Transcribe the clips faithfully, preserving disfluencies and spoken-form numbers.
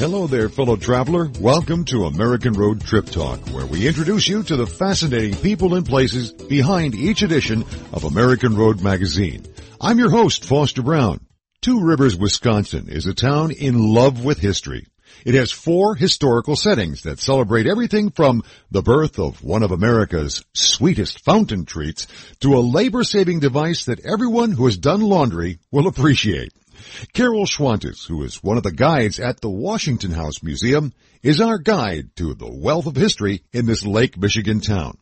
Hello there, fellow traveler. Welcome to American Road Trip Talk, where we introduce you to the fascinating people and places behind each edition of American Road Magazine. I'm your host, Foster Braun. Two Rivers, Wisconsin is a town in love with history. It has four historical settings that celebrate everything from the birth of one of America's sweetest fountain treats to a labor-saving device that everyone who has done laundry will appreciate. Carol Schwantes, who is one of the guides at the Washington House Museum, is our guide to the wealth of history in this Lake Michigan town.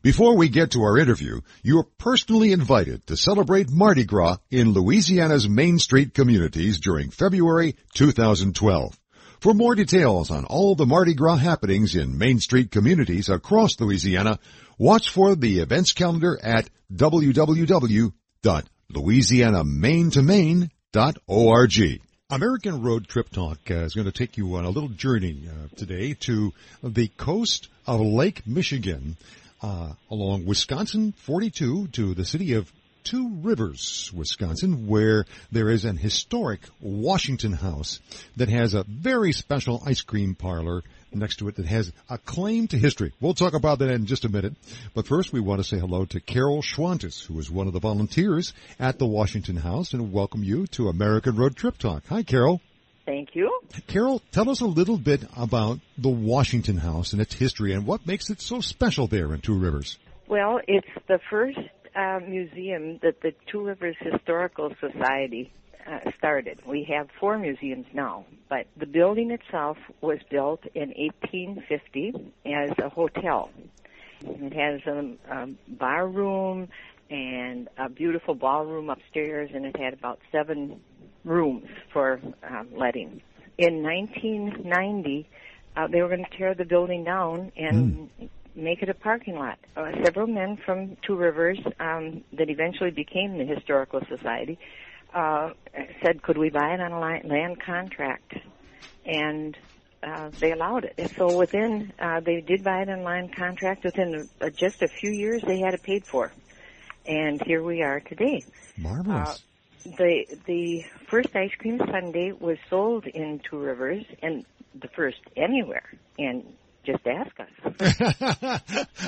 Before we get to our interview, you are personally invited to celebrate Mardi Gras in Louisiana's Main Street communities during February two thousand twelve. For more details on all the Mardi Gras happenings in Main Street communities across Louisiana, watch for the events calendar at w w w dot louisiana main to main dot org. American Road Trip Talk uh, is going to take you on a little journey uh, today to the coast of Lake Michigan, uh, along Wisconsin forty-two to the city of Two Rivers, Wisconsin, where there is an historic Washington House that has a very special ice cream parlor next to it that has a claim to history. We'll talk about that in just a minute. But first, we want to say hello to Carol Schwantes, who is one of the volunteers at the Washington House, and welcome you to American Road Trip Talk. Hi, Carol. Thank you. Carol, tell us a little bit about the Washington House and its history and what makes it so special there in Two Rivers. Well, it's the first Uh, museum that the Two Rivers Historical Society uh, started. We have four museums now, but the building itself was built in eighteen fifty as a hotel. It has a, a bar room and a beautiful ballroom upstairs, and it had about seven rooms for um, letting. In nineteen ninety, uh, they were going to tear the building down and mm. make it a parking lot. Uh, several men from Two Rivers um, that eventually became the Historical Society uh, said, could we buy it on a land contract? And uh, they allowed it. And so within, uh, they did buy it on a land contract. Within uh, just a few years, they had it paid for. And here we are today. Marvelous. Uh, the, the first ice cream sundae was sold in Two Rivers, and the first anywhere in Just ask us.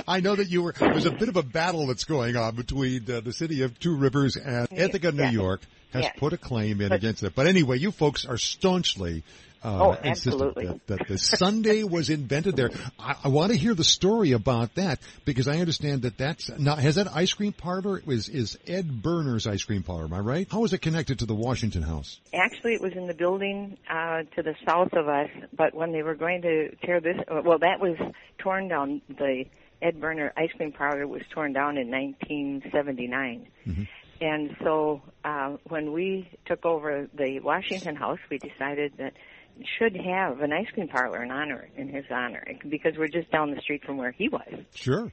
I know that you were, there's a bit of a battle that's going on between uh, the city of Two Rivers and Ithaca, New York, has yes. put a claim in but, against it. But anyway, you folks are staunchly uh, oh, insistent that, that the sundae was invented there. I, I want to hear the story about that, because I understand that that's not, has that ice cream parlor, it was, is Ed Berner's ice cream parlor, am I right? How is it connected to the Washington House? Actually, it was in the building uh, to the south of us, but when they were going to tear this, uh, well, that was torn down. The Ed Berner ice cream parlor was torn down in nineteen seventy-nine. Mm-hmm. And so uh, when we took over the Washington House, we decided that it should have an ice cream parlor in honor, in his honor, because we're just down the street from where he was. Sure.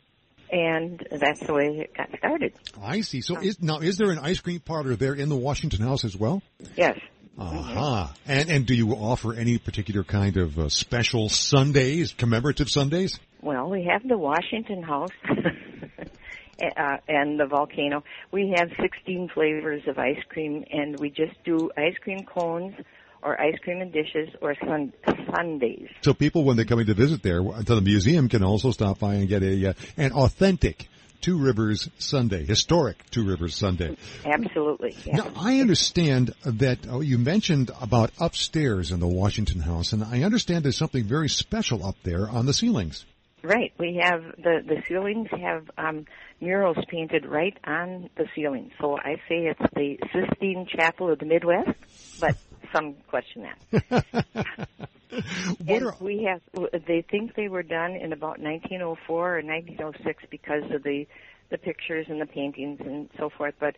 And that's the way it got started. I see. So um, is, now is there an ice cream parlor there in the Washington House as well? Yes. Aha. Mm-hmm. And and do you offer any particular kind of uh, special Sundays, commemorative Sundays? Well, we have the Washington House. Uh, and the volcano. We have sixteen flavors of ice cream, and we just do ice cream cones or ice cream and dishes or sun- sundaes. So people, when they're coming to visit there, to the museum, can also stop by and get a uh, an authentic Two Rivers Sundae, historic Two Rivers Sundae. Absolutely. Yeah. Now, I understand that oh, you mentioned about upstairs in the Washington House, and I understand there's something very special up there on the ceilings. Right. We have the, the ceilings have um, murals painted right on the ceiling. So I say it's the Sistine Chapel of the Midwest, but some question that. what are... we have, they think they were done in about nineteen oh four or nineteen oh six because of the, the pictures and the paintings and so forth, but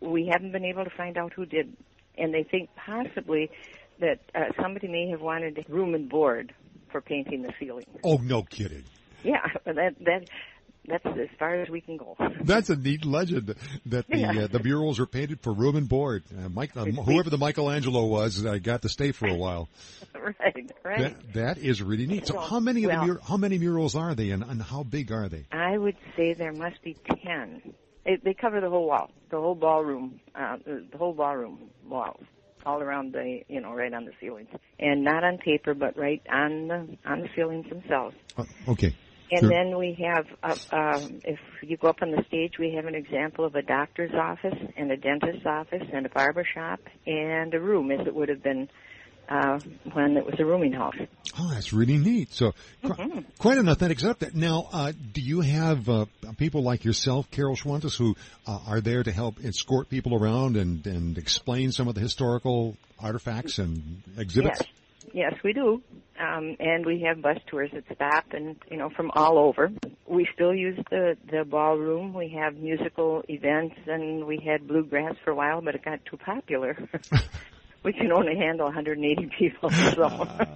we haven't been able to find out who did. And they think possibly that uh, somebody may have wanted room and board for painting the ceiling. Oh, no kidding. Yeah, that that that's as far as we can go. That's a neat legend that the yeah. uh, the murals were painted for room and board. Uh, Mike, uh, whoever the Michelangelo was, I uh, got to stay for a while. Right, right. That, that is really neat. So, so how many well, of the mur- how many murals are they, and, and how big are they? I would say there must be ten. It, they cover the whole wall, the whole ballroom, uh, the whole ballroom walls. all around the, you know, right on the ceilings. And not on paper, but right on the on the ceilings themselves. Uh, okay. And sure. Then we have, uh, um, if you go up on the stage, we have an example of a doctor's office and a dentist's office and a barber shop and a room, as it would have been uh, when it was a rooming house. Oh, that's really neat. So mm-hmm. qu- quite an authentic setup there. Now, uh, do you have uh, people like yourself, Carol Schwantes, who uh, are there to help escort people around and, and explain some of the historical artifacts and exhibits? Yes. Yes, we do, um, and we have bus tours that stop, and you know, from all over. We still use the the ballroom. We have musical events, and we had bluegrass for a while, but it got too popular. We can only handle one hundred eighty people. So. uh,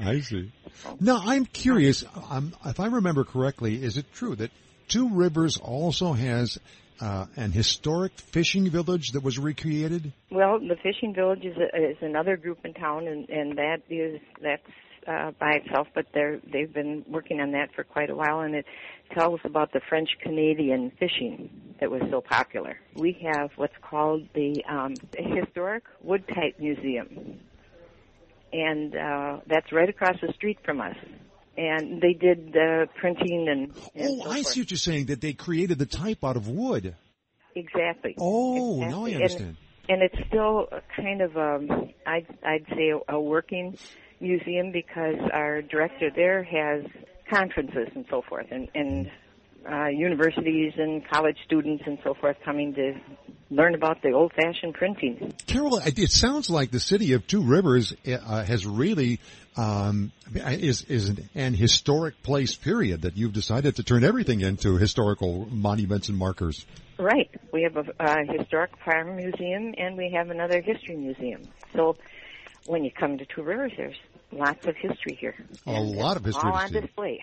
I see. Now, I'm curious. Um, if I remember correctly, is it true that Two Rivers also has Uh, an historic fishing village that was recreated? Well, the fishing village is, a, is another group in town, and, and that is that's uh, by itself. But they're they've been working on that for quite a while, and it tells about the French Canadian fishing that was so popular. We have what's called the um, Historic Wood Type Museum, and uh, that's right across the street from us. And they did the printing and, and oh, so I forth. See what you're saying, that they created the type out of wood. Exactly. Oh, exactly. Now I understand. And, and it's still kind of, um, I'd, I'd say, a, a working museum because our director there has conferences and so forth, and, and uh, universities and college students and so forth coming to learn about the old-fashioned printing. Carol, it sounds like the city of Two Rivers uh, has really... Um, is is an, an historic place, period, that you've decided to turn everything into historical monuments and markers. Right. We have a, a historic farm museum, and we have another history museum. So when you come to Two Rivers, there's lots of history here. A and lot of history. All history. On display.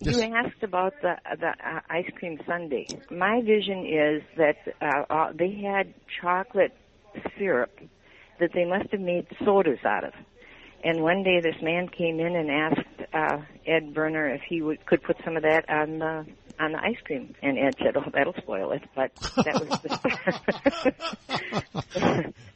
Yes. You asked about the the uh, ice cream sundae. My vision is that uh, uh, they had chocolate syrup that they must have made sodas out of. And one day this man came in and asked uh, Ed Berner if he would, could put some of that on the on the ice cream. And Ed said, oh, that'll spoil it. But that was the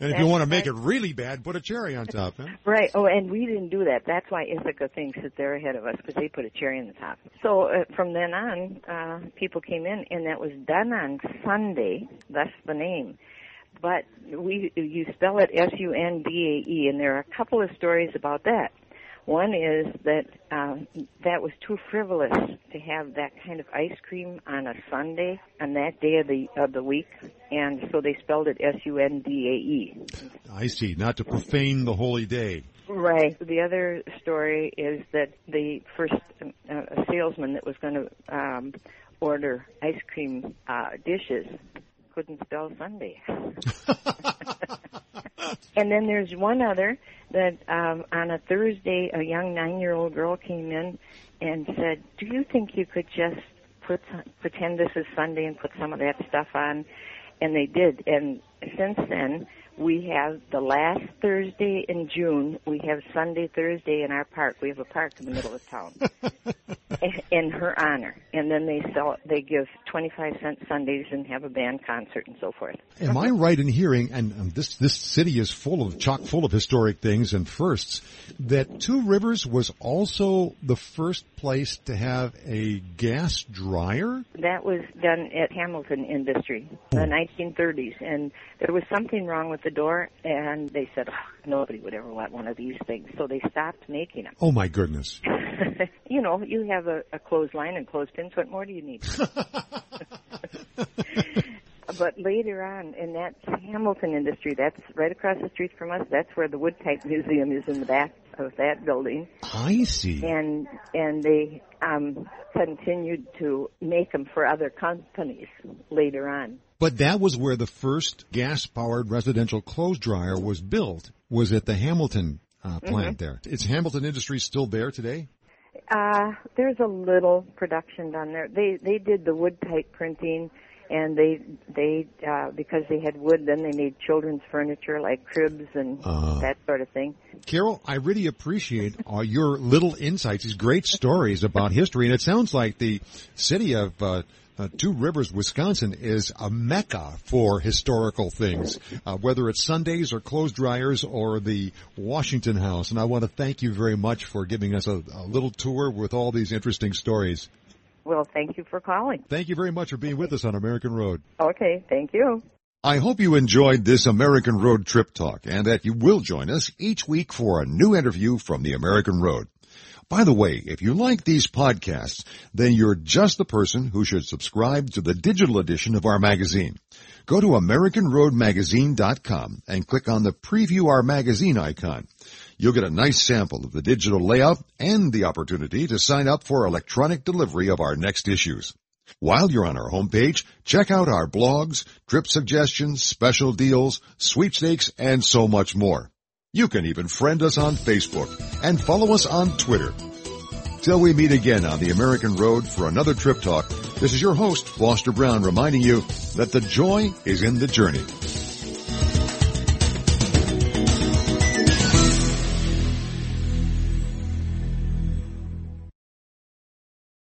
And if you want to make it really bad, put a cherry on top. Huh? Right. Oh, and we didn't do that. That's why Ithaca thinks that they're ahead of us, because they put a cherry on the top. So uh, from then on, uh, people came in, and that was done on Sunday. That's the name. But we you spell it S U N D A E, and there are a couple of stories about that. One is that uh, that was too frivolous to have that kind of ice cream on a Sunday, on that day of the of the week, and so they spelled it S U N D A E. I see, not to profane the holy day. Right. The other story is that the first uh, salesman that was going to um, order ice cream uh, dishes couldn't spell Sunday. And then there's one other that um, on a Thursday, a young nine-year-old girl came in and said, do you think you could just put pretend this is Sunday and put some of that stuff on? And they did. And since then, we have the last Thursday in June, we have Sunday Thursday in our park. We have a park in the middle of town in her honor. And then they sell, they give twenty-five cent Sundays and have a band concert and so forth. Am I right in hearing, and, and this, this city is full of, chock full of historic things and firsts, that Two Rivers was also the first place to have a gas dryer? That was done at Hamilton Industries in the nineteen thirties, and there was something wrong with the door, and they said, oh, nobody would ever want one of these things, so they stopped making them. Oh, my goodness. You know, you have a, a clothesline and clothespins. What more do you need? But later on, in that Hamilton industry, that's right across the street from us, that's where the Wood Type Museum is in the back of that building. I see. And and they um, continued to make them for other companies later on. But that was where the first gas-powered residential clothes dryer was built, was at the Hamilton uh, plant mm-hmm. there. Is Hamilton Industries still there today? Uh, there's a little production done there. They they did the wood-type printing, and they, they uh, because they had wood, then they made children's furniture like cribs and uh, that sort of thing. Carol, I really appreciate all your little insights, these great stories about history, and it sounds like the city of... Uh, Uh, Two Rivers, Wisconsin is a mecca for historical things, uh, whether it's Sundays or clothes dryers or the Washington House. And I want to thank you very much for giving us a, a little tour with all these interesting stories. Well, thank you for calling. Thank you very much for being with us on American Road. Okay, thank you. I hope you enjoyed this American Road Trip Talk and that you will join us each week for a new interview from the American Road. By the way, if you like these podcasts, then you're just the person who should subscribe to the digital edition of our magazine. Go to American Road Magazine dot com and click on the Preview Our Magazine icon. You'll get a nice sample of the digital layout and the opportunity to sign up for electronic delivery of our next issues. While you're on our homepage, check out our blogs, trip suggestions, special deals, sweepstakes, and so much more. You can even friend us on Facebook and follow us on Twitter. Till we meet again on the American Road for another Trip Talk, this is your host, Foster Braun, reminding you that the joy is in the journey.